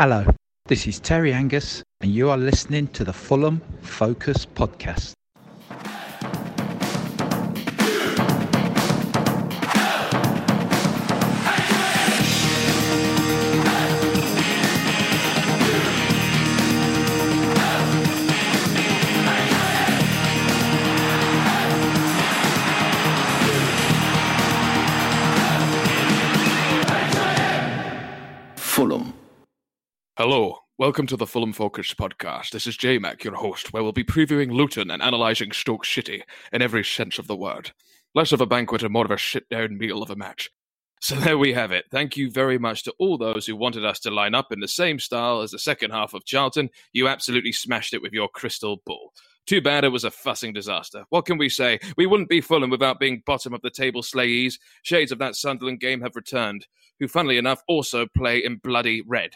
Hello, this is Terry Angus, and you are listening to the Fulham Focus Podcast. Hello, welcome to the Fulham Focus Podcast. This is J-Mac, your host, where we'll be previewing Luton and analysing Stoke City in every sense of the word. Less of a banquet and more of a sit-down meal of a match. So there we have it. Thank you very much to all those who wanted us to line up in the same style as the second half of Charlton. You absolutely smashed it with your crystal ball. Too bad it was a fussing disaster. What can we say? We wouldn't be Fulham without being bottom of the table slayees. Shades of that Sunderland game have returned, who funnily enough also play in bloody red.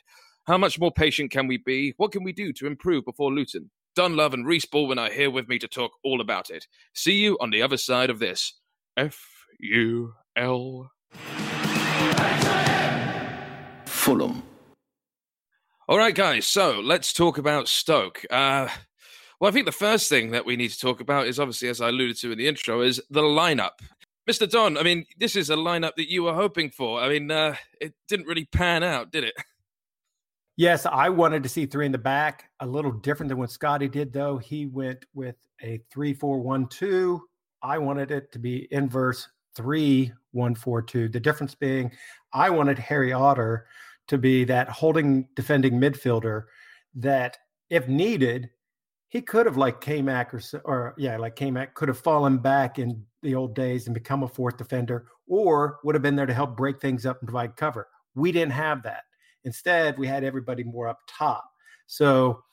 How much more patient can we be? What can we do to improve before Luton? Don Love and Rhys Baldwin are here with me to talk all about it. See you on the other side of this. F-U-L. Fulham. All right, guys, so let's talk about Stoke. Well, I think the first thing that we need to talk about is, obviously, as I alluded to in the intro, is the lineup. Mr. Don, I mean, this is a lineup that you were hoping for. I mean, it didn't really pan out, did it? Yes, I wanted to see three in the back. A little different than what Scotty did, though. He went with a 3-4-1-2. I wanted it to be inverse 3-1-4-2. The difference being I wanted Harry Arter to be that holding, defending midfielder that, if needed, he could have, like K-Mac, like K-Mac, could have fallen back in the old days and become a fourth defender, or would have been there to help break things up and provide cover. We didn't have that. Instead, we had everybody more up top. So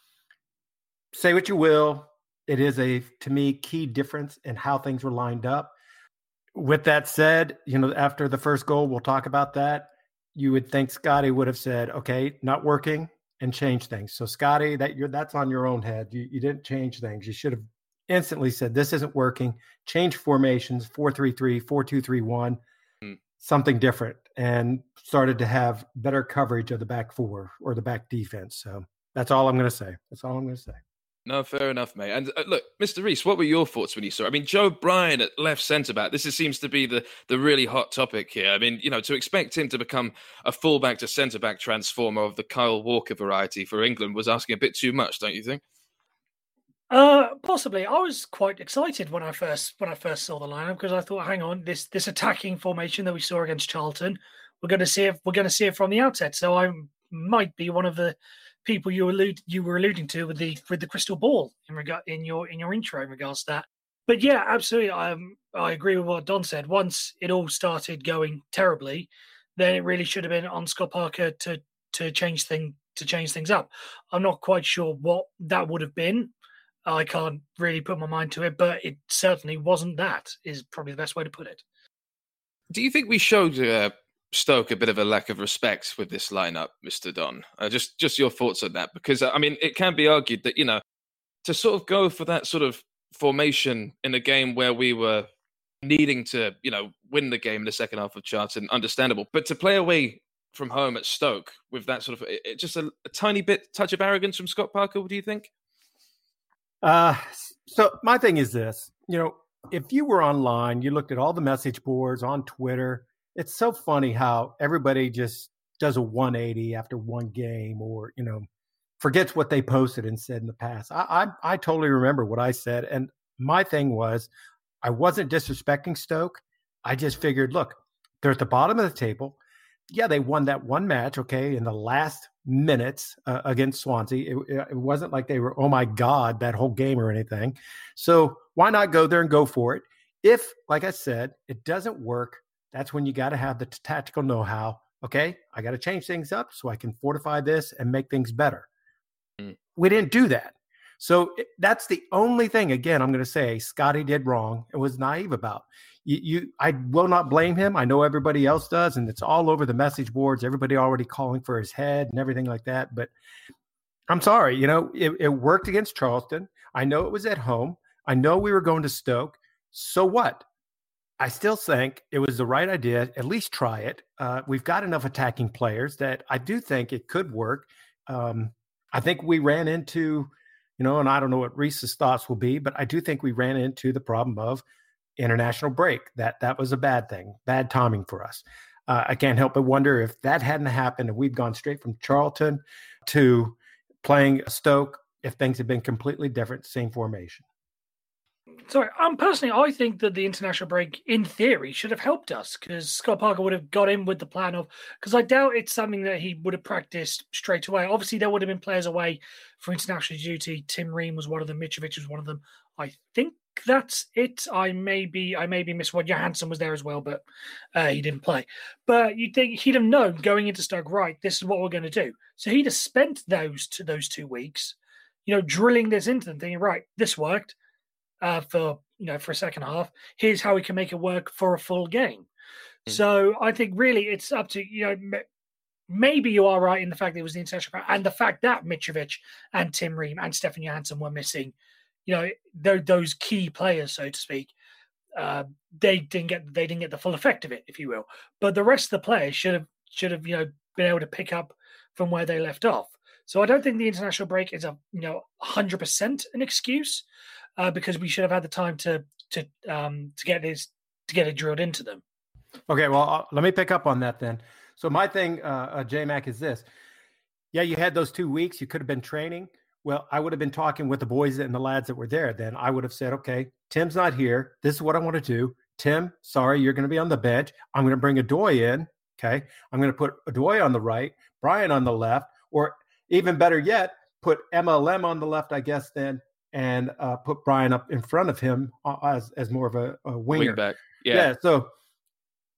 say what you will. It is a, to me, key difference in how things were lined up. With that said, after the first goal, we'll talk about that. You would think Scotty would have said, okay, not working, and change things. So Scotty, that's on your own head. You didn't change things. You should have instantly said, this isn't working. Change formations, 4-3-3, 4-2-3-1. Something different, and started to have better coverage of the back four or the back defense. So that's all I'm going to say. No, fair enough, mate. And look, Mr. Reese, what were your thoughts when you saw it? I mean, Joe Bryan at left centre-back, this seems to be the really hot topic here. I mean, to expect him to become a fullback to centre-back transformer of the Kyle Walker variety for England was asking a bit too much, don't you think? Possibly. I was quite excited when I first saw the lineup, because I thought, hang on, this attacking formation that we saw against Charlton, we're going to see it from the outset. So I might be one of the people you were alluding to with the crystal ball in your intro in regards to that. But yeah, absolutely, I agree with what Don said. Once it all started going terribly, then it really should have been on Scott Parker to change things up. I'm not quite sure what that would have been. I can't really put my mind to it, but it certainly wasn't that, is probably the best way to put it. Do you think we showed Stoke a bit of a lack of respect with this lineup, Mr. Don? Just your thoughts on that, because, I mean, it can be argued that, to sort of go for that sort of formation in a game where we were needing to, win the game in the second half of Charlton, understandable, but to play away from home at Stoke with that sort of, just a tiny bit touch of arrogance from Scott Parker, what do you think? So my thing is this, if you were online, you looked at all the message boards on Twitter. It's so funny how everybody just does a 180 after one game, or, forgets what they posted and said in the past. I totally remember what I said. And my thing was, I wasn't disrespecting Stoke. I just figured, look, they're at the bottom of the table. Yeah, they won that one match, okay, in the last minutes against Swansea. It wasn't like they were, oh, my God, that whole game or anything. So why not go there and go for it? If, like I said, it doesn't work, that's when you got to have the tactical know-how. Okay, I got to change things up so I can fortify this and make things better. We didn't do that. So that's the only thing, again, I'm going to say Scotty did wrong and was naive about. I will not blame him. I know everybody else does, and it's all over the message boards. Everybody already calling for his head and everything like that. But I'm sorry, it worked against Charlton. I know it was at home. I know we were going to Stoke. So what? I still think it was the right idea. At least try it. We've got enough attacking players that I do think it could work. I think we ran into, you know, and I don't know what Rhys's thoughts will be, but I do think we ran into the problem of international break. That was a bad thing, bad timing for us. I can't help but wonder if that hadn't happened and we'd gone straight from Charlton to playing Stoke, if things had been completely different, same formation. Sorry, personally, I think that the international break, in theory, should have helped us because Scott Parker would have got in with the plan of, because I doubt it's something that he would have practiced straight away. Obviously, there would have been players away for international duty. Tim Ream was one of them. Mitrovic was one of them. I think that's it. I may be missed one. Johansson was there as well, but he didn't play. But you'd think he'd have known going into Stoke, right, this is what we're going to do. So he'd have spent those 2 weeks, you know, drilling this into them, thinking, right, this worked for a second half. Here's how we can make it work for a full game. Mm. So I think really it's up to, you know, maybe you are right in the fact that it was the international and the fact that Mitrovic and Tim Ream and Stefan Johansson were missing, you know, those key players, so to speak. They didn't get the full effect of it, if you will. But the rest of the players should have you know, been able to pick up from where they left off. So I don't think the international break is a 100% an excuse because we should have had the time to get it drilled into them. Okay, well let me pick up on that then. So my thing, J-Mac, is this: yeah, you had those 2 weeks. You could have been training. Well, I would have been talking with the boys and the lads that were there. Then I would have said, okay, Tim's not here. This is what I want to do. Tim, sorry, you're going to be on the bench. I'm going to bring Adoy in. Okay, I'm going to put Adoy on the right, Bryan on the left, or even better yet, put MLM on the left, I guess, then, and put Bryan up in front of him as more of a winger. Wing back. Yeah. So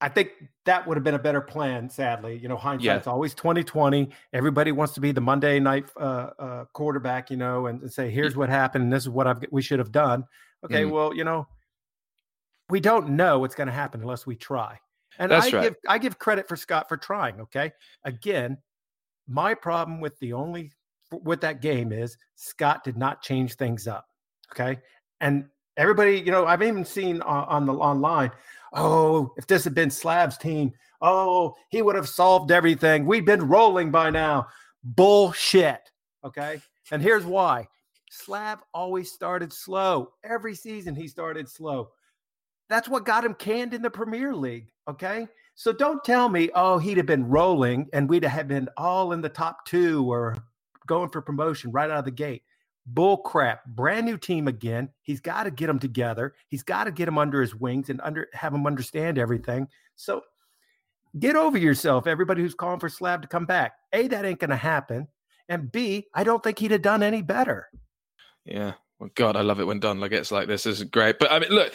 I think that would have been a better plan, sadly. You know, hindsight's always 20/20. Everybody wants to be the Monday night quarterback, you know, and say, here's what happened, and this is what we should have done. Okay, well, you know, we don't know what's going to happen unless we try. And I give credit for Scott for trying, okay? Again, my problem with that game is Scott did not change things up, okay? And everybody, you know, I've even seen on the online, oh, if this had been Slav's team, oh, he would have solved everything. We'd been rolling by now. Bullshit, okay? And here's why. Slav always started slow. Every season he started slow. That's what got him canned in the Premier League, okay? So don't tell me, oh, he'd have been rolling and we'd have been all in the top two or going for promotion right out of the gate. Bull crap. Brand new team again. He's got to get them together. He's got to get them under his wings and have them understand everything. So get over yourself, everybody who's calling for Slav to come back. A, that ain't going to happen. And B, I don't think he'd have done any better. Yeah. God, I love it when Don gets like this. This is great. But I mean, look,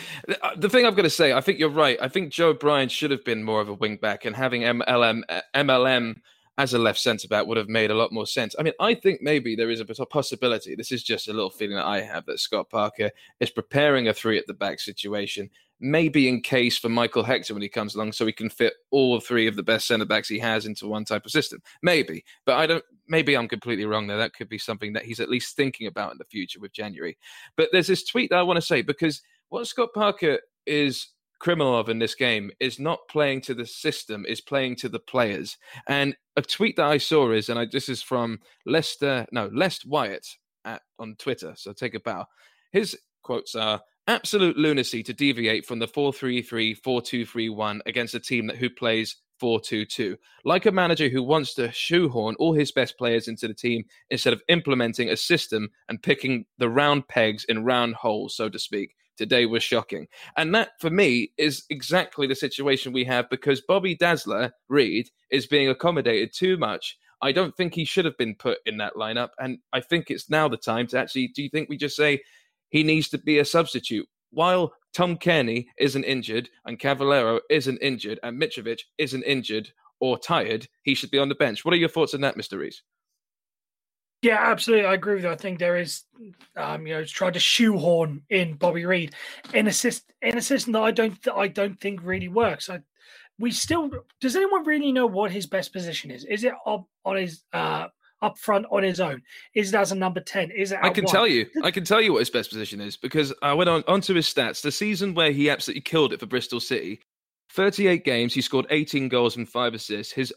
the thing I've got to say, I think you're right. I think Joe Bryan should have been more of a wing back, and having MLM as a left centre back would have made a lot more sense. I mean, I think maybe there is a possibility. This is just a little feeling that I have, that Scott Parker is preparing a three at the back situation, maybe in case for Michael Hector when he comes along, so he can fit all three of the best centre backs he has into one type of system. Maybe, but maybe I'm completely wrong there. That could be something that he's at least thinking about in the future with January. But there's this tweet that I want to say, because what Scott Parker is criminal of in this game is not playing to the system, is playing to the players. And a tweet that I saw is, and this is from Les Wyatt on Twitter, so take a bow. His quotes are, absolute lunacy to deviate from the 4-3-3, 4-2-3-1 against a team who plays 4-2-2. Like a manager who wants to shoehorn all his best players into the team instead of implementing a system and picking the round pegs in round holes, so to speak. Today was shocking. And that, for me, is exactly the situation we have, because Bobby Dazzler, Reid, is being accommodated too much. I don't think he should have been put in that lineup. And I think it's now the time to actually, do you think we just say he needs to be a substitute? While Tom Cairney isn't injured and Cavaleiro isn't injured and Mitrovic isn't injured or tired, he should be on the bench. What are your thoughts on that, Mr. Reid? Yeah, absolutely. I agree with you. I think there is, trying to shoehorn in Bobby Reid in a system that I don't think really works. Does anyone really know what his best position is? Is it up front on his own? Is it as a number 10? Is it? I can tell you what his best position is, because I went onto his stats. The season where he absolutely killed it for Bristol City, 38 games, he scored 18 goals and 5 assists. His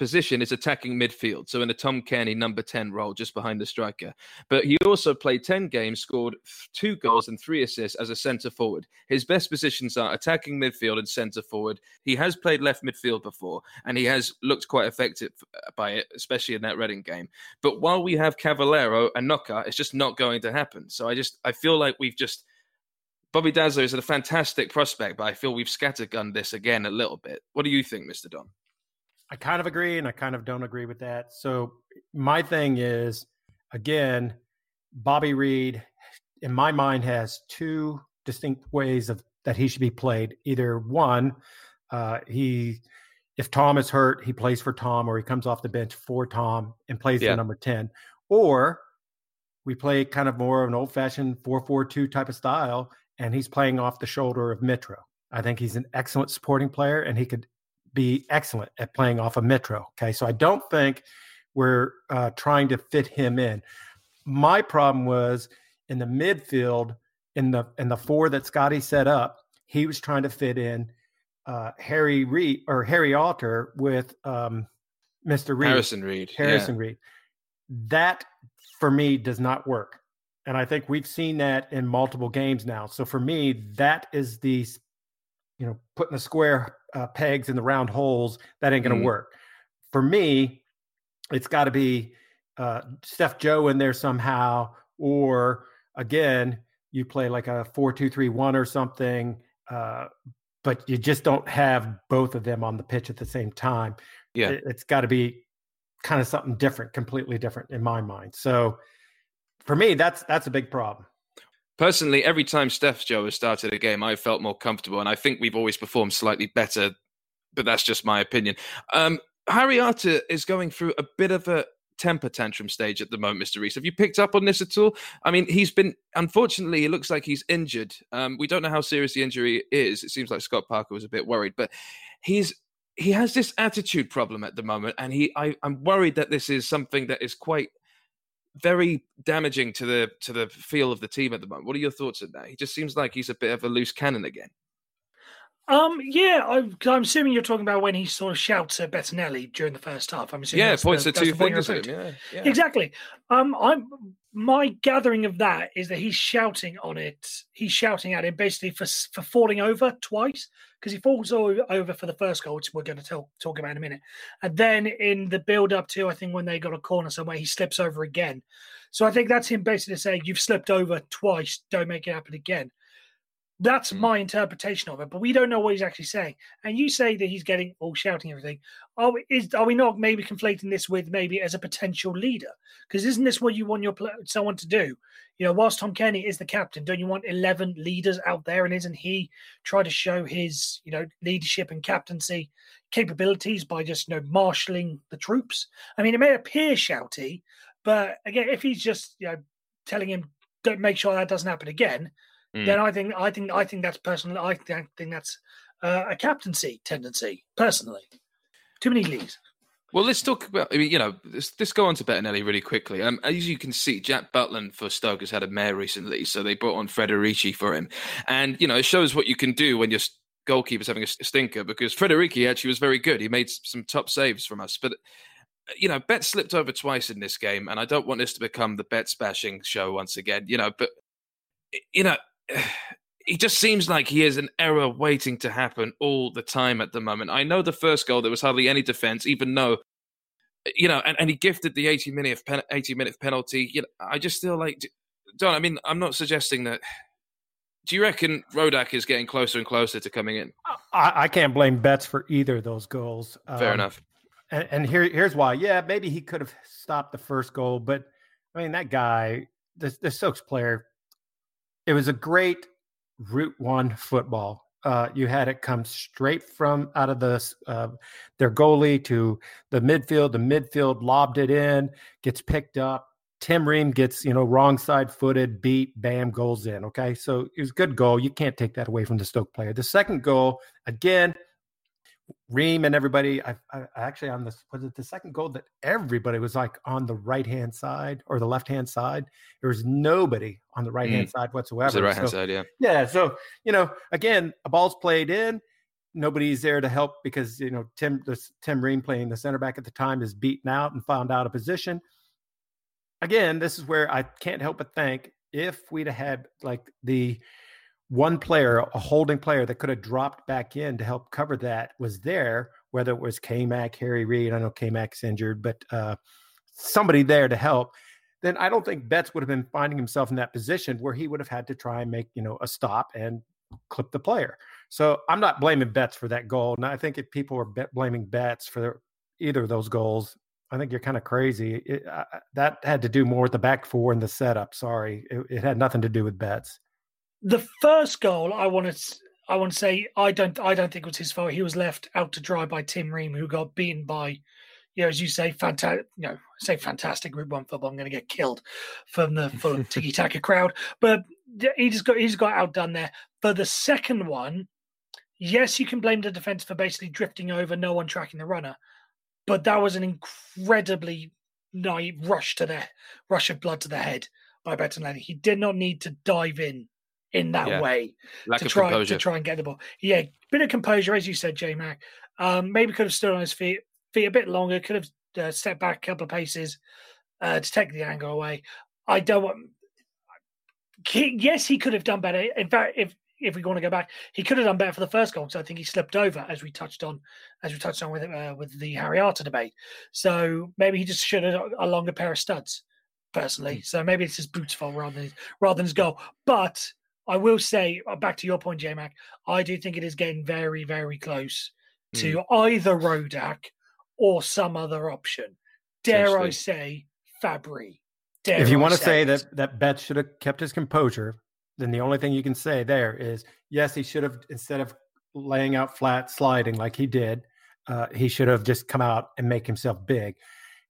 position is attacking midfield, so in a Tom Cairney number 10 role just behind the striker. But he also played 10 games, scored 2 goals and 3 assists as a centre forward. His best positions are attacking midfield and centre forward. He has played left midfield before, and he has looked quite effective by it, especially in that Reading game. But while we have Cavaleiro and Knockaert, it's just not going to happen. So I feel like we've just... Bobby Dazzler is a fantastic prospect, but I feel we've scattergunned this again a little bit. What do you think, Mr. Don? I kind of agree, and I kind of don't agree with that. So my thing is, again, Bobby Reid, in my mind, has two distinct ways of that he should be played. Either one, if Tom is hurt, he plays for Tom, or he comes off the bench for Tom and plays the number 10. Or we play kind of more of an old-fashioned 4-4-2 type of style, and he's playing off the shoulder of Mitro. I think he's an excellent supporting player, and he could – be excellent at playing off of Mitro. Okay. So I don't think we're trying to fit him in. My problem was in the midfield, in the four that Scotty set up, he was trying to fit in Harry Reid or Harry Arter with Mr. Reid. Harrison Reid. That for me does not work. And I think we've seen that in multiple games now. So for me, that is the, you know, putting the square pegs in the round holes, that ain't going to work. For me, it's got to be Stef Joe in there somehow, or again, you play like a 4-2-3-1 or something, but you just don't have both of them on the pitch at the same time. Yeah, it's got to be kind of something different, completely different in my mind. So for me, that's a big problem. Personally, every time Stef Joe has started a game, I've felt more comfortable, and I think we've always performed slightly better, but that's just my opinion. Harry Arter is going through a bit of a temper tantrum stage at the moment, Mr. Reese. Have you picked up on this at all? I mean, he's been, unfortunately, it looks like he's injured. We don't know how serious the injury is. It seems like Scott Parker was a bit worried, but he has this attitude problem at the moment, and I'm worried that this is something that is quite... very damaging to the feel of the team at the moment. What are your thoughts on that? He just seems like he's a bit of a loose cannon again. I'm assuming you're talking about when he sort of shouts at Bettinelli during the first half. I'm assuming points to two fingers at him. Yeah. Exactly. My gathering of that is that he's shouting on it. He's shouting at him basically for falling over twice, because he falls over for the first goal, which we're going to talk about in a minute. And then in the build-up to, I think, when they got a corner somewhere, he slips over again. So I think that's him basically saying, you've slipped over twice, don't make it happen again. That's my interpretation of it, but we don't know what he's actually saying. And you say that he's getting all shouting everything. Are we not maybe conflating this with maybe as a potential leader? Because isn't this what you want someone to do? You know, whilst Tom Cairney is the captain, don't you want 11 leaders out there? And isn't he trying to show his, you know, leadership and captaincy capabilities by just, you know, marshalling the troops? I mean, it may appear shouty, but again, if he's just, you know, telling him, don't make sure that doesn't happen again. Then I think that's personally. I think that's a captaincy tendency. Personally, too many leads. Well, let's talk about. I mean, you know, let's go on to Bettinelli really quickly. As you can see, Jack Butland for Stoke has had a mare recently, so they brought on Federici for him, and you know, it shows what you can do when your goalkeeper's having a stinker. Because Federici actually was very good. He made some top saves from us, but. You know, Bet slipped over twice in this game, and I don't want this to become the Bet bashing show once again. You know, but you know. He just seems like he is an error waiting to happen all the time at the moment. I know the first goal, there was hardly any defence, even though, you know, and he gifted the 80-minute penalty. You know, I just feel like, Don, I mean, I'm not suggesting that. Do you reckon Rodák is getting closer and closer to coming in? I can't blame Betts for either of those goals. Fair enough. And here's why. Yeah, maybe he could have stopped the first goal, but, I mean, that guy, the Sox player, it was a great Route 1 football. You had it come straight from out of their goalie to the midfield. The midfield lobbed it in, gets picked up. Tim Ream gets, you know, wrong side footed, beat, bam, goals in. Okay, so it was a good goal. You can't take that away from the Stoke player. The second goal, again, Ream and everybody, I actually on this, was it the second goal that everybody was like on the right-hand side or the left-hand side? There was nobody on the right-hand side whatsoever. It was the right-hand side, yeah. Yeah, so, you know, again, a ball's played in. nobody's there to help because, you know, Tim Ream playing the center back at the time is beaten out and found out a position. Again, this is where I can't help but think if we'd have had like the one player, a holding player that could have dropped back in to help cover that was there, whether it was K-Mac, Harry Reid, I know K-Mac's injured, but somebody there to help, then I don't think Betts would have been finding himself in that position where he would have had to try and make, you know, a stop and clip the player. So I'm not blaming Betts for that goal. And I think if people are blaming Betts for either of those goals, I think you're kind of crazy. That had to do more with the back four and the setup. Sorry. It had nothing to do with Betts. The first goal, I want to say, I don't think it was his fault. He was left out to dry by Tim Ream, who got beaten by, you know, as you say, fantastic Group One football. I'm going to get killed from the full tiki taka crowd, but he just got outdone there. For the second one, yes, you can blame the defense for basically drifting over, no one tracking the runner, but that was an incredibly naive rush of blood to the head by Bettinelli. He did not need to dive in that way to try and get the ball. Yeah, bit of composure, as you said, J-Mac. Maybe could have stood on his feet a bit longer, could have stepped back a couple of paces to take the angle away. I don't want... Yes, he could have done better. In fact, if we want to go back, he could have done better for the first goal. So I think he slipped over, as we touched on with the Harry Arter debate. So maybe he just should have a longer pair of studs, personally. Mm-hmm. So maybe it's his boots fault rather than his goal. But... I will say, back to your point, J-Mac, I do think it is getting very, very close to either Rodák or some other option. Dare I say, Fabry. If you want to say that Betts should have kept his composure, then the only thing you can say there is, yes, he should have, instead of laying out flat, sliding like he did, he should have just come out and make himself big.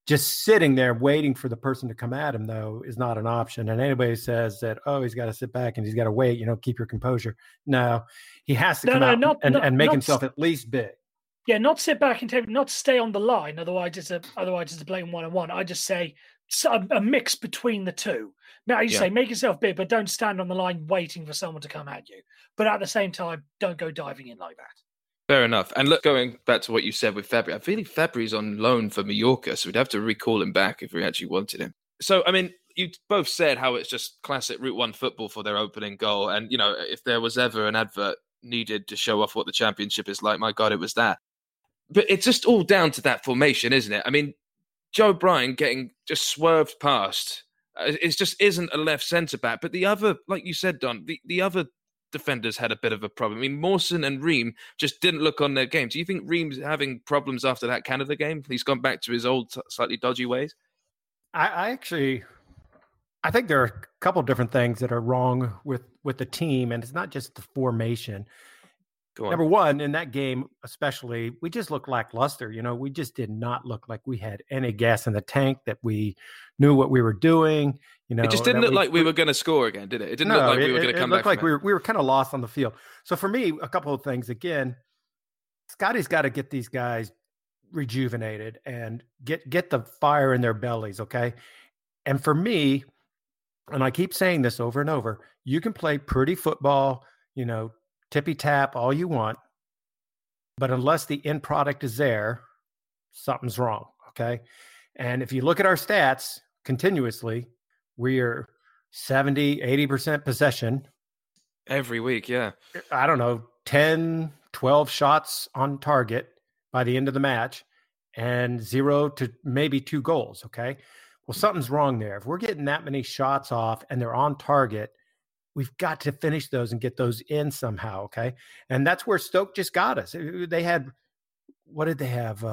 Just sitting there waiting for the person to come at him, though, is not an option. And anybody says that, oh, he's got to sit back and he's got to wait, you know, keep your composure. No, he has to come out and make himself at least big. Yeah, not sit back and not stay on the line. Otherwise it's a blame one-on-one. I just say a mix between the two. Now, you say make yourself big, but don't stand on the line waiting for someone to come at you. But at the same time, don't go diving in like that. Fair enough. And look, going back to what you said with Fabry, I feel Fabry's on loan for Mallorca, so we'd have to recall him back if we actually wanted him. So, I mean, you both said how it's just classic Route 1 football for their opening goal. And, you know, if there was ever an advert needed to show off what the Championship is like, my God, it was that. But it's just all down to that formation, isn't it? I mean, Joe Bryan getting just swerved past, it just isn't a left centre-back. But the other, like you said, Don, the other defenders had a bit of a problem. I mean, Mawson and Ream just didn't look on their game. Do you think Ream's having problems after that Canada game? He's gone back to his old, slightly dodgy ways? I think there are a couple of different things that are wrong with the team, and it's not just the formation. Number one, in that game especially, we just looked lackluster. You know, we just did not look like we had any gas in the tank, that we knew what we were doing. You know, it just didn't look like we were going to score again, did it? It didn't look like we were going to come back. It looked like we were kind of lost on the field. So for me, a couple of things. Again, Scotty's got to get these guys rejuvenated and get the fire in their bellies, okay? And for me, and I keep saying this over and over, you can play pretty football, you know, tippy tap all you want, but unless the end product is there, something's wrong. Okay. And if you look at our stats continuously, we are 70, 80% possession every week. Yeah. I don't know, 10, 12 shots on target by the end of the match and 0 to maybe 2 goals. Okay. Well, something's wrong there. If we're getting that many shots off and they're on target, we've got to finish those and get those in somehow, okay? And that's where Stoke just got us. They had, what did they have?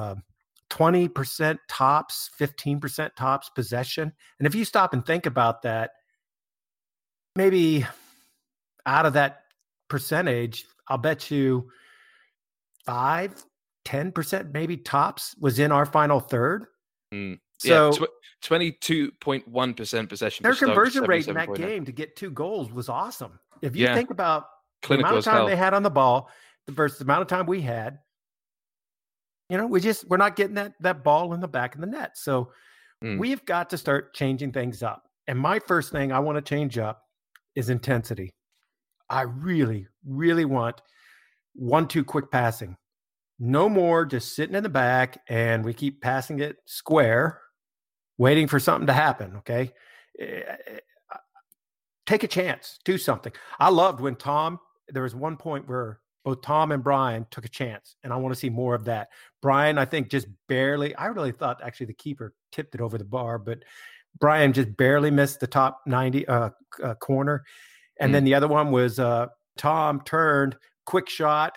20% tops, 15% tops possession. And if you stop and think about that, maybe out of that percentage, I'll bet you 5, 10% maybe tops was in our final third. Mm. So yeah, 22.1% possession. Their conversion rate in that game to get 2 goals was awesome. If you think about the amount of time they had on the ball versus the amount of time we had, you know, we're not getting that ball in the back of the net. So we've got to start changing things up. And my first thing I want to change up is intensity. I really, really want 1-2 quick passing. No more just sitting in the back and we keep passing it square, waiting for something to happen, okay? Take a chance. Do something. I loved when there was one point where both Tom and Bryan took a chance, and I want to see more of that. Bryan, I think, just barely – I really thought actually the keeper tipped it over the bar, but Bryan just barely missed the top 90 corner. And then the other one was Tom turned, quick shot.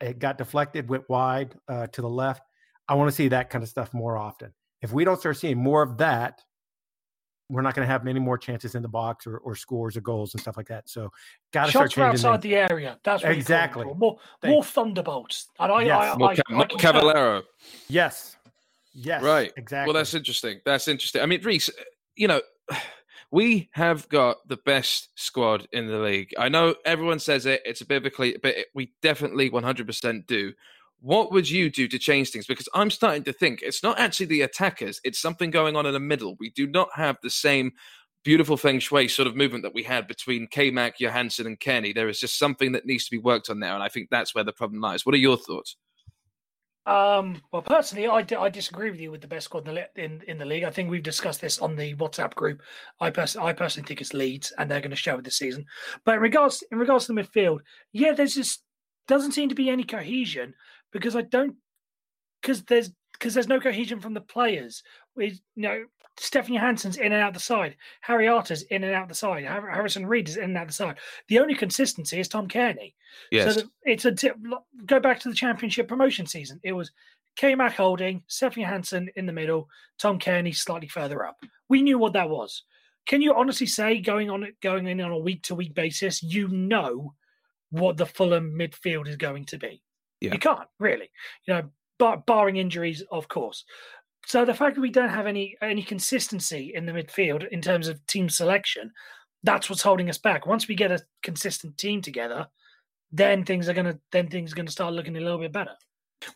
It got deflected, went wide to the left. I want to see that kind of stuff more often. If we don't start seeing more of that, we're not going to have many more chances in the box or scores or goals and stuff like that. So got to start changing. Shots outside the area. That's what exactly. More thunderbolts. And I Cavaleiro. Yes. Right. Exactly. Well, that's interesting. I mean, Rhys, you know, we have got the best squad in the league. I know everyone says it. It's a bit of a cliche, but we definitely 100% do. What would you do to change things? Because I'm starting to think it's not actually the attackers. It's something going on in the middle. We do not have the same beautiful feng shui sort of movement that we had between J-Mac, Johansson and Cairney. There is just something that needs to be worked on there. And I think that's where the problem lies. What are your thoughts? Well, personally, I disagree with you with the best squad in the league. I think we've discussed this on the WhatsApp group. I personally think it's Leeds, and they're going to show it this season. But in regards to the midfield, yeah, there's just doesn't seem to be any cohesion. Because there's no cohesion from the players. Stefan Johansson's in and out the side. Harry Arter's in and out the side. Harrison Reid is in and out the side. The only consistency is Tom Cairney. Yes. So go back to the championship promotion season. It was J-Mac holding, Stefan Johansson in the middle, Tom Cairney slightly further up. We knew what that was. Can you honestly say going in on a week-to-week basis, you know what the Fulham midfield is going to be? Yeah. You can't really, barring injuries, of course. So the fact that we don't have any consistency in the midfield in terms of team selection, that's what's holding us back. Once we get a consistent team together, then things are going to start looking a little bit better.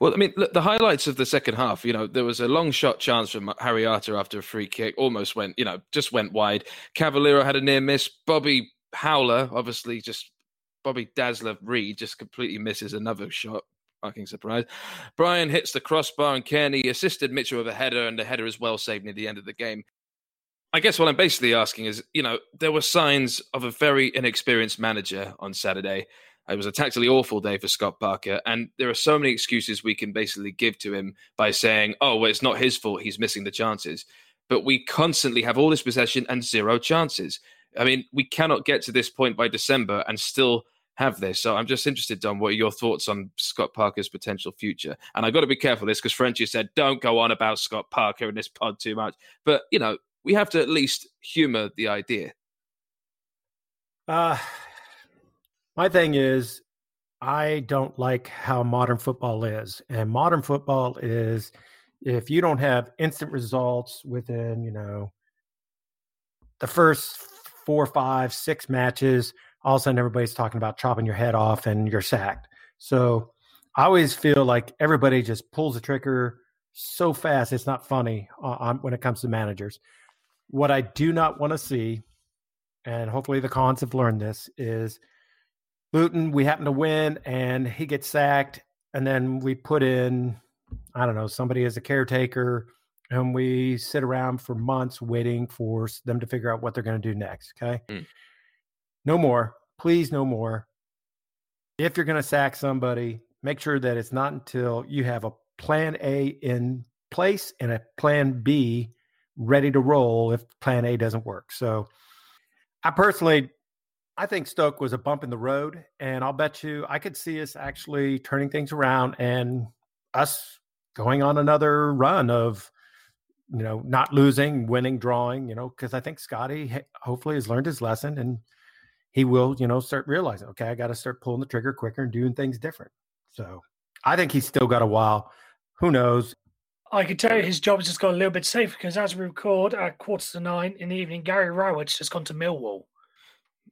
Well, I mean, look, the highlights of the second half, there was a long shot chance from Harry Arter after a free kick, almost went, just went wide. Cavaleiro had a near miss. Bobby Howler, obviously, just Bobby Dazzler Reid just completely misses another shot. Fucking surprise. Bryan hits the crossbar and Cairney assisted Mitchell with a header, and the header is well saved near the end of the game. I guess what I'm basically asking is, there were signs of a very inexperienced manager on Saturday. It was a tactically awful day for Scott Parker, and there are so many excuses we can basically give to him by saying, oh, well, it's not his fault, he's missing the chances. But we constantly have all this possession and zero chances. I mean, we cannot get to this point by December and still have this. So I'm just interested, Don, what are your thoughts on Scott Parker's potential future? And I've got to be careful of this because Frenchie said, don't go on about Scott Parker in this pod too much. But, we have to at least humour the idea. My thing is, I don't like how modern football is. And modern football is, if you don't have instant results within, the first 4, 5, 6 matches, all of a sudden everybody's talking about chopping your head off and you're sacked. So I always feel like everybody just pulls the trigger so fast. It's not funny when it comes to managers. What I do not want to see, and hopefully the cons have learned this, is Luton, we happen to win and he gets sacked. And then we put in, I don't know, somebody as a caretaker, and we sit around for months waiting for them to figure out what they're going to do next. Okay. Mm. No more. Please, no more. If you're going to sack somebody, make sure that it's not until you have a plan A in place and a plan B ready to roll if plan A doesn't work. So I think Stoke was a bump in the road, and I'll bet you I could see us actually turning things around and us going on another run of not losing, winning, drawing, because I think Scotty hopefully has learned his lesson and he will, start realizing, okay, I got to start pulling the trigger quicker and doing things different. So I think he's still got a while. Who knows? I can tell you his job has just got a little bit safer because as we record at 9:15 in the evening, Gary Rowett's just gone to Millwall.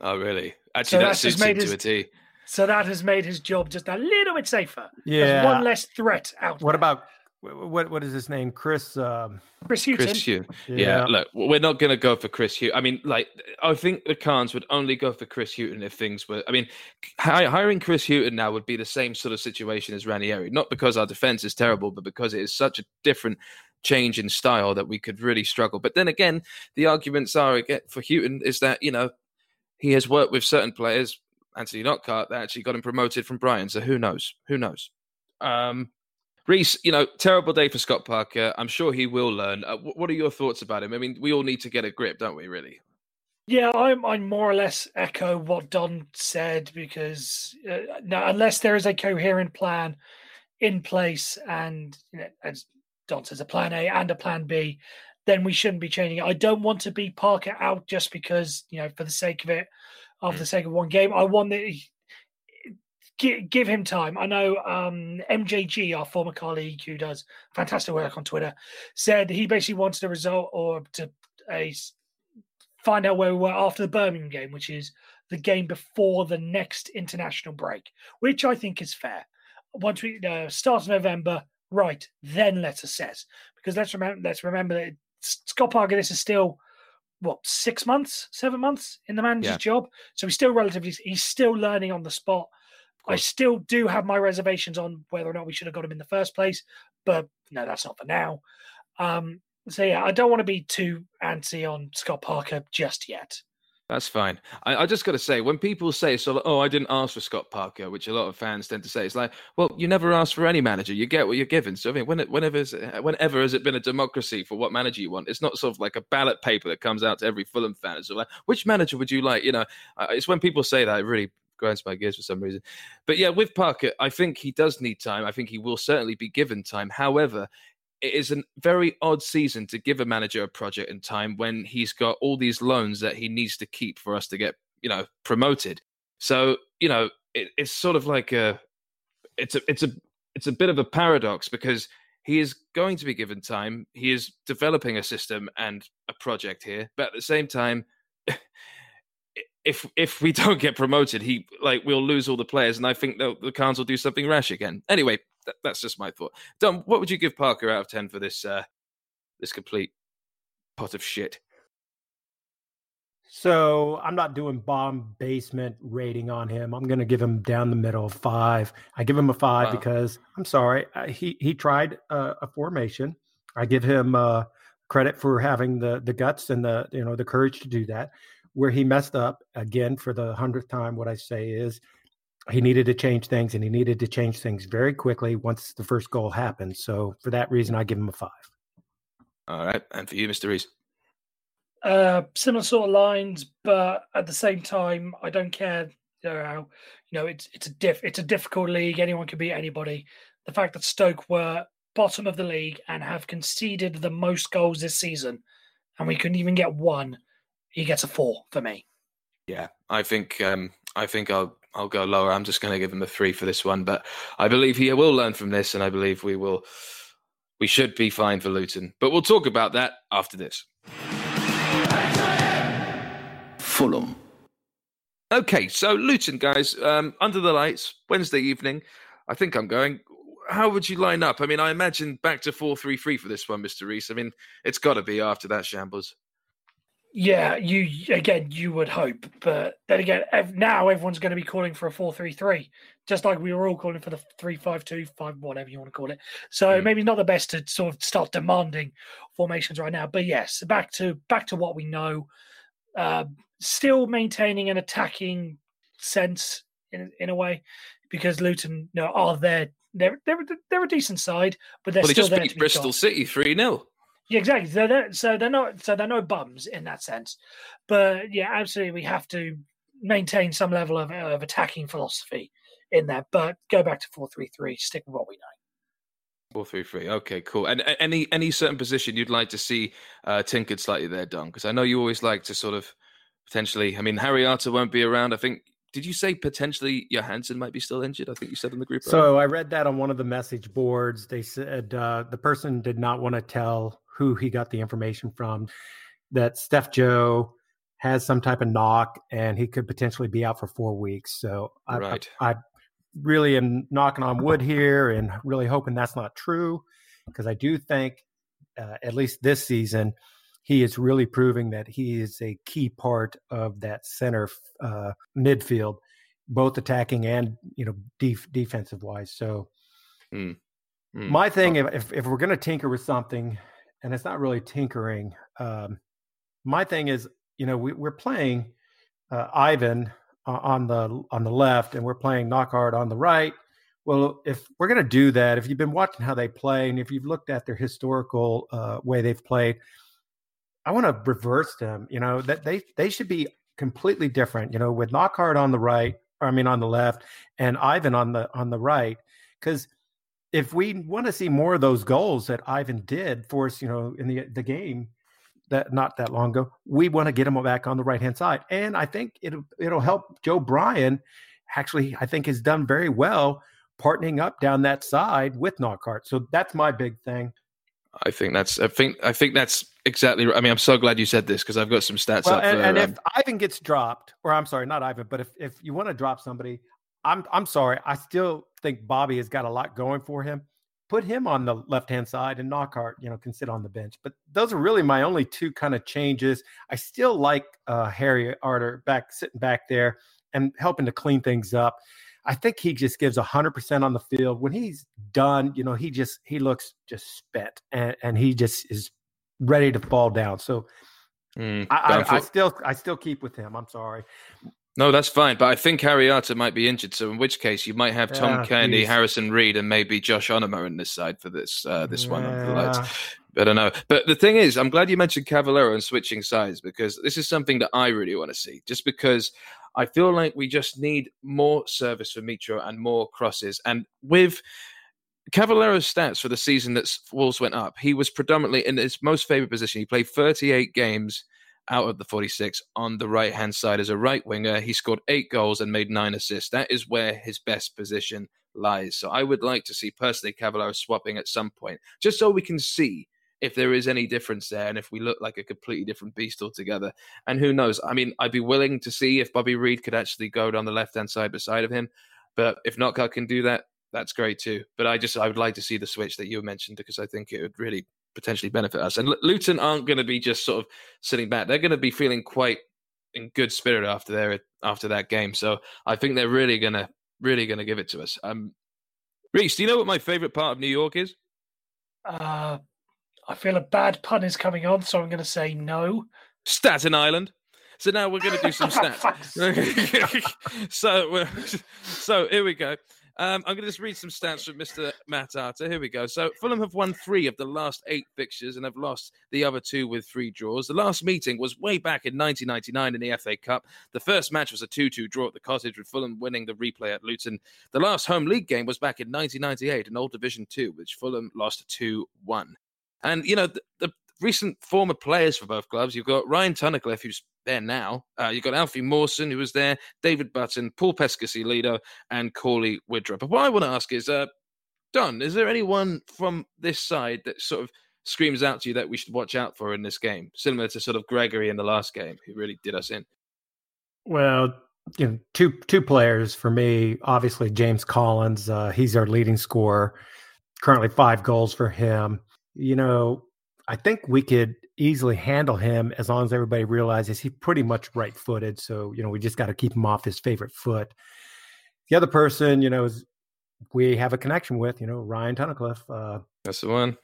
Oh, really? Actually, so that suits him to a T. So that has made his job just a little bit safer. Yeah. There's one less threat out there. What about What is his name? Chris Hughton. Chris Hughton. Yeah. Look, we're not going to go for Chris Hughton. I mean, like, I think the Cairns would only go for Chris Hughton if things were... I mean, hiring Chris Hughton now would be the same sort of situation as Ranieri. Not because our defence is terrible, but because it is such a different change in style that we could really struggle. But then again, the arguments are again for Hughton is that, you know, he has worked with certain players, Anthony Knockaert, that actually got him promoted from Bryan. So who knows? Who knows? Rhys, you know, terrible day for Scott Parker. I'm sure he will learn. What are your thoughts about him? I mean, we all need to get a grip, don't we, really? Yeah, I more or less echo what Don said, because now, unless there is a coherent plan in place and, you know, as Don says, a plan A and a plan B, then we shouldn't be changing it. I don't want to be Parker out just because, you know, for the sake of it, after the sake of one game. I want that... Give him time. I know MJG, our former colleague who does fantastic work on Twitter, said he basically wanted a result or to find out where we were after the Birmingham game, which is the game before the next international break, which I think is fair. Once we start of November, right, then let's assess. Because let's remember that Scott Parker, this is still... what, 6 months, 7 months in the manager's job? So he's still relatively... He's still learning on the spot. I still do have my reservations on whether or not we should have got him in the first place, but no, that's not for now. So yeah, I don't want to be too antsy on Scott Parker just yet. That's fine. I just got to say, when people say, so, oh, I didn't ask for Scott Parker, which a lot of fans tend to say, it's like, well, you never ask for any manager. You get what you're given. So I mean, whenever has it been a democracy for what manager you want? It's not sort of like a ballot paper that comes out to every Fulham fan. It's sort of like, which manager would you like? You know, it's when people say that, it really grinds my gears for some reason. But yeah, with Parker, I think he does need time. I think he will certainly be given time. However, it is a very odd season to give a manager a project in time when he's got all these loans that he needs to keep for us to get, you know, promoted. So, you know, it's sort of like it's a bit of a paradox, because he is going to be given time. He is developing a system and a project here, but at the same time, if we don't get promoted, we'll lose all the players, and I think the Cairns will do something rash again. Anyway, that's just my thought. Don, what would you give Parker out of 10 for this this complete pot of shit? So I'm not doing bomb basement rating on him. I'm going to give him down the middle, 5. I give him a 5 because, I'm sorry, he tried a formation. I give him credit for having the guts and the courage to do that. Where he messed up, again, for the 100th time, what I say is he needed to change things, and he needed to change things very quickly once the first goal happened. So for that reason, I give him a 5. All right. And for you, Mr. Rees? Similar sort of lines, but at the same time, I don't care. It's a difficult league. Anyone can beat anybody. The fact that Stoke were bottom of the league and have conceded the most goals this season, and we couldn't even get one, he gets a 4 for me. Yeah, I think I'll go lower. I'm just going to give him a 3 for this one, but I believe he will learn from this, and I believe we should be fine for Luton. But we'll talk about that after this. Fulham. Okay, so Luton, guys, under the lights Wednesday evening. I think I'm going. How would you line up? I mean, I imagine back to 4-3-3 for this one, Mr. Rees. I mean, it's got to be after that shambles. Yeah, you would hope. But then again, now everyone's going to be calling for a 4-3-3, just like we were all calling for the 3-5-2, 5, whatever you want to call it. So maybe not the best to sort of start demanding formations right now. But yes, back to what we know. Still maintaining an attacking sense in a way, because Luton are there. They're a decent side, but they're still there. They just beat Bristol City 3-0. Yeah, exactly. So they're no bums in that sense. But yeah, absolutely, we have to maintain some level of attacking philosophy in that. But go back to 4-3-3. Stick with what we know. 4-3-3. Okay, cool. And any certain position you'd like to see tinkered slightly there, Don? Because I know you always like to sort of potentially. I mean, Harry Arter won't be around. I think. Did you say potentially Johansson might be still injured? I think you said in the group. So I read that on one of the message boards. They said the person did not want to tell who he got the information from, that Stef Joe has some type of knock and he could potentially be out for 4 weeks. So I really am knocking on wood here and really hoping that's not true. because I do think, at least this season, he is really proving that he is a key part of that center midfield, both attacking and, you know, defensive wise. So my thing, if we're going to tinker with something, and it's not really tinkering, my thing is, you know, we're playing Ivan on the left, and we're playing Knockaert on the right. Well, if we're going to do that, if you've been watching how they play, and if you've looked at their historical way they've played, I want to reverse them. You know, that they should be completely different. You know, with Knockaert on the right, or I mean on the left, and Ivan on the right, because if we want to see more of those goals that Ivan did for us, you know, in the game that not that long ago, we want to get him back on the right hand side, and I think it'll help Joe Bryan. Actually, I think has done very well partnering up down that side with Knockaert. So that's my big thing. I think that's exactly right. I mean, I'm so glad you said this because I've got some stats up there. And if Ivan gets dropped, or I'm sorry, not Ivan, but if you want to drop somebody, I'm sorry, I still think Bobby has got a lot going for him. Put him on the left-hand side, and Knockaert, you know, can sit on the bench. But those are really my only two kind of changes. I still like Harry Arter sitting back there and helping to clean things up. I think he just gives 100% on the field. When he's done, you know, he looks just spent, and he just is ready to fall down. So I still keep with him. I'm sorry. No, that's fine. But I think Harry Arter might be injured. So in which case you might have Tom Cairney, Harrison Reid, and maybe Josh Onoma in this side for this this one. I don't know. But the thing is, I'm glad you mentioned Cavaleiro and switching sides, because this is something that I really want to see, just because I feel like we just need more service for Mitro and more crosses. And with Cavaliero's stats for the season that Wolves went up, he was predominantly in his most favoured position. He played 38 games out of the 46 on the right-hand side as a right winger. He scored 8 goals and made 9 assists. That is where his best position lies. So I would like to see, personally, Cavaleiro swapping at some point, just so we can see if there is any difference there, and if we look like a completely different beast altogether. And who knows? I mean, I'd be willing to see if Bobby Reid could actually go down the left-hand side beside of him. But if Knockaert can do that, that's great too. But I would like to see the switch that you mentioned, because I think it would really potentially benefit us. And Luton aren't going to be just sort of sitting back. They're going to be feeling quite in good spirit after that game. So I think they're really going to give it to us. Rhys, do you know what my favourite part of New York is? I feel a bad pun is coming on, so I'm going to say no. Staten Island. So now we're going to do some stats. So here we go. I'm going to just read some stats from Mr. Matt Arter. Here we go. So Fulham have won 3 of the last 8 fixtures and have lost the other 2 with 3 draws. The last meeting was way back in 1999 in the FA Cup. The first match was a 2-2 draw at the Cottage, with Fulham winning the replay at Luton. The last home league game was back in 1998 in Old Division 2, which Fulham lost 2-1. And, you know, the recent former players for both clubs, you've got Ryan Tunnicliffe, who's there now. You've got Alfie Mawson, who was there, David Button, Paul Pescacilido, and Corley Woodruff. But what I want to ask is, Don, is there anyone from this side that sort of screams out to you that we should watch out for in this game, similar to sort of Gregory in the last game, who really did us in? Well, you know, two players for me. Obviously, James Collins, he's our leading scorer. Currently 5 goals for him. You know, I think we could easily handle him as long as everybody realizes he's pretty much right-footed. So, you know, we just got to keep him off his favorite foot. The other person, you know, is we have a connection with, you know, Ryan Tunnicliffe. That's the one.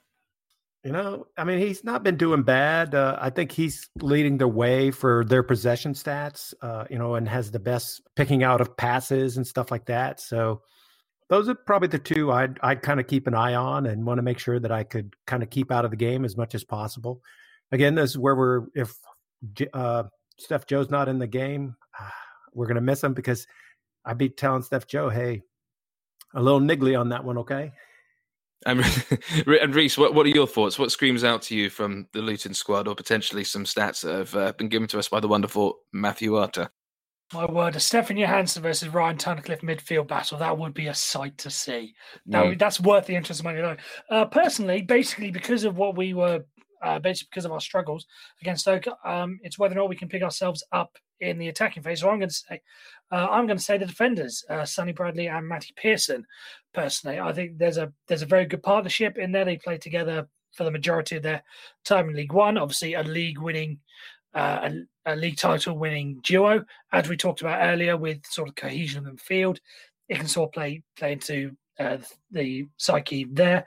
You know, I mean, he's not been doing bad. I think he's leading the way for their possession stats, you know, and has the best picking out of passes and stuff like that. So those are probably the two I'd kind of keep an eye on and want to make sure that I could kind of keep out of the game as much as possible. Again, this is where if Steph Joe's not in the game, we're going to miss him, because I'd be telling Steph Joe, hey, a little niggly on that one, okay? And Rhys, what are your thoughts? What screams out to you from the Luton squad, or potentially some stats that have been given to us by the wonderful Matthew Arter? My word, a Stefan Johansson versus Ryan Tunnicliffe midfield battle, that would be a sight to see. Now, that's worth the interest of money alone. Personally, basically because of what we were basically because of our struggles against Stoke. It's whether or not we can pick ourselves up in the attacking phase. So I'm going to say the defenders, Sonny Bradley and Matty Pearson. Personally, I think there's a very good partnership in there. They play together for the majority of their time in League One. Obviously, a league-winning, a league title-winning duo, as we talked about earlier, with sort of cohesion in the field. It can sort of play into the psyche there.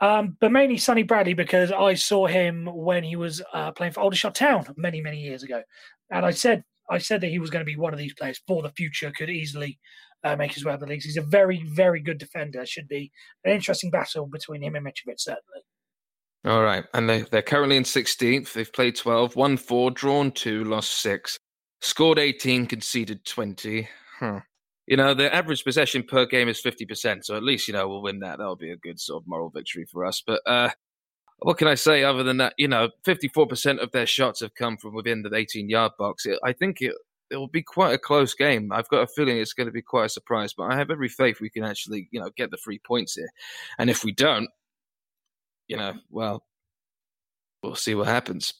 But mainly Sonny Bradley, because I saw him when he was playing for Aldershot Town many, many years ago. And I said that he was going to be one of these players for the future, could easily make his way out of the leagues. He's a very, very good defender. Should be an interesting battle between him and Mitrovic, certainly. All right. And they're currently in 16th. They've played 12, won 4, drawn 2, lost 6, scored 18, conceded 20. You know, the average possession per game is 50%, so at least, you know, we'll win that. That'll be a good sort of moral victory for us. But what can I say other than that? You know, 54% of their shots have come from within the 18-yard box. I think it will be quite a close game. I've got a feeling it's going to be quite a surprise, but I have every faith we can actually, you know, get the 3 points here. And if we don't, you know, well, we'll see what happens.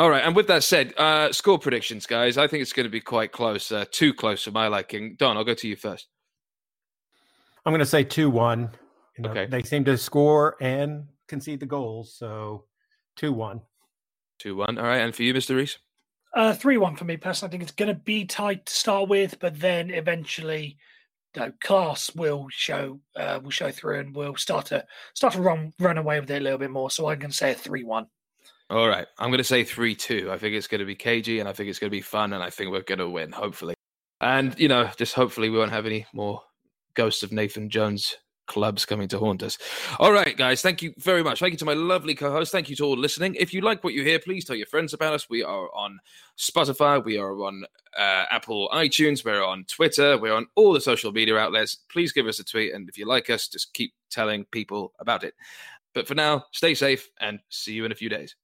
All right, and with that said, score predictions, guys. I think it's going to be quite close, too close for my liking. Don, I'll go to you first. I'm going to say 2-1. You know, okay. They seem to score and concede the goals, so 2-1. 2-1, all right. And for you, Mr. Reese? 3-1 for me personally. I think it's going to be tight to start with, but then eventually, you know, class will show through and we'll start to run away with it a little bit more. So I'm going to say a 3-1. All right, I'm going to say 3-2. I think it's going to be cagey, and I think it's going to be fun, and I think we're going to win, hopefully. And, you know, just hopefully we won't have any more ghosts of Nathan Jones clubs coming to haunt us. All right, guys, thank you very much. Thank you to my lovely co-host. Thank you to all listening. If you like what you hear, please tell your friends about us. We are on Spotify. We are on Apple iTunes. We're on Twitter. We're on all the social media outlets. Please give us a tweet, and if you like us, just keep telling people about it. But for now, stay safe, and see you in a few days.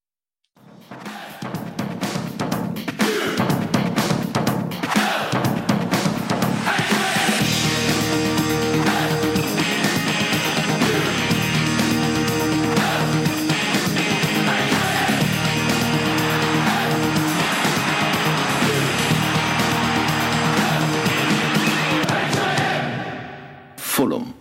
Fulham.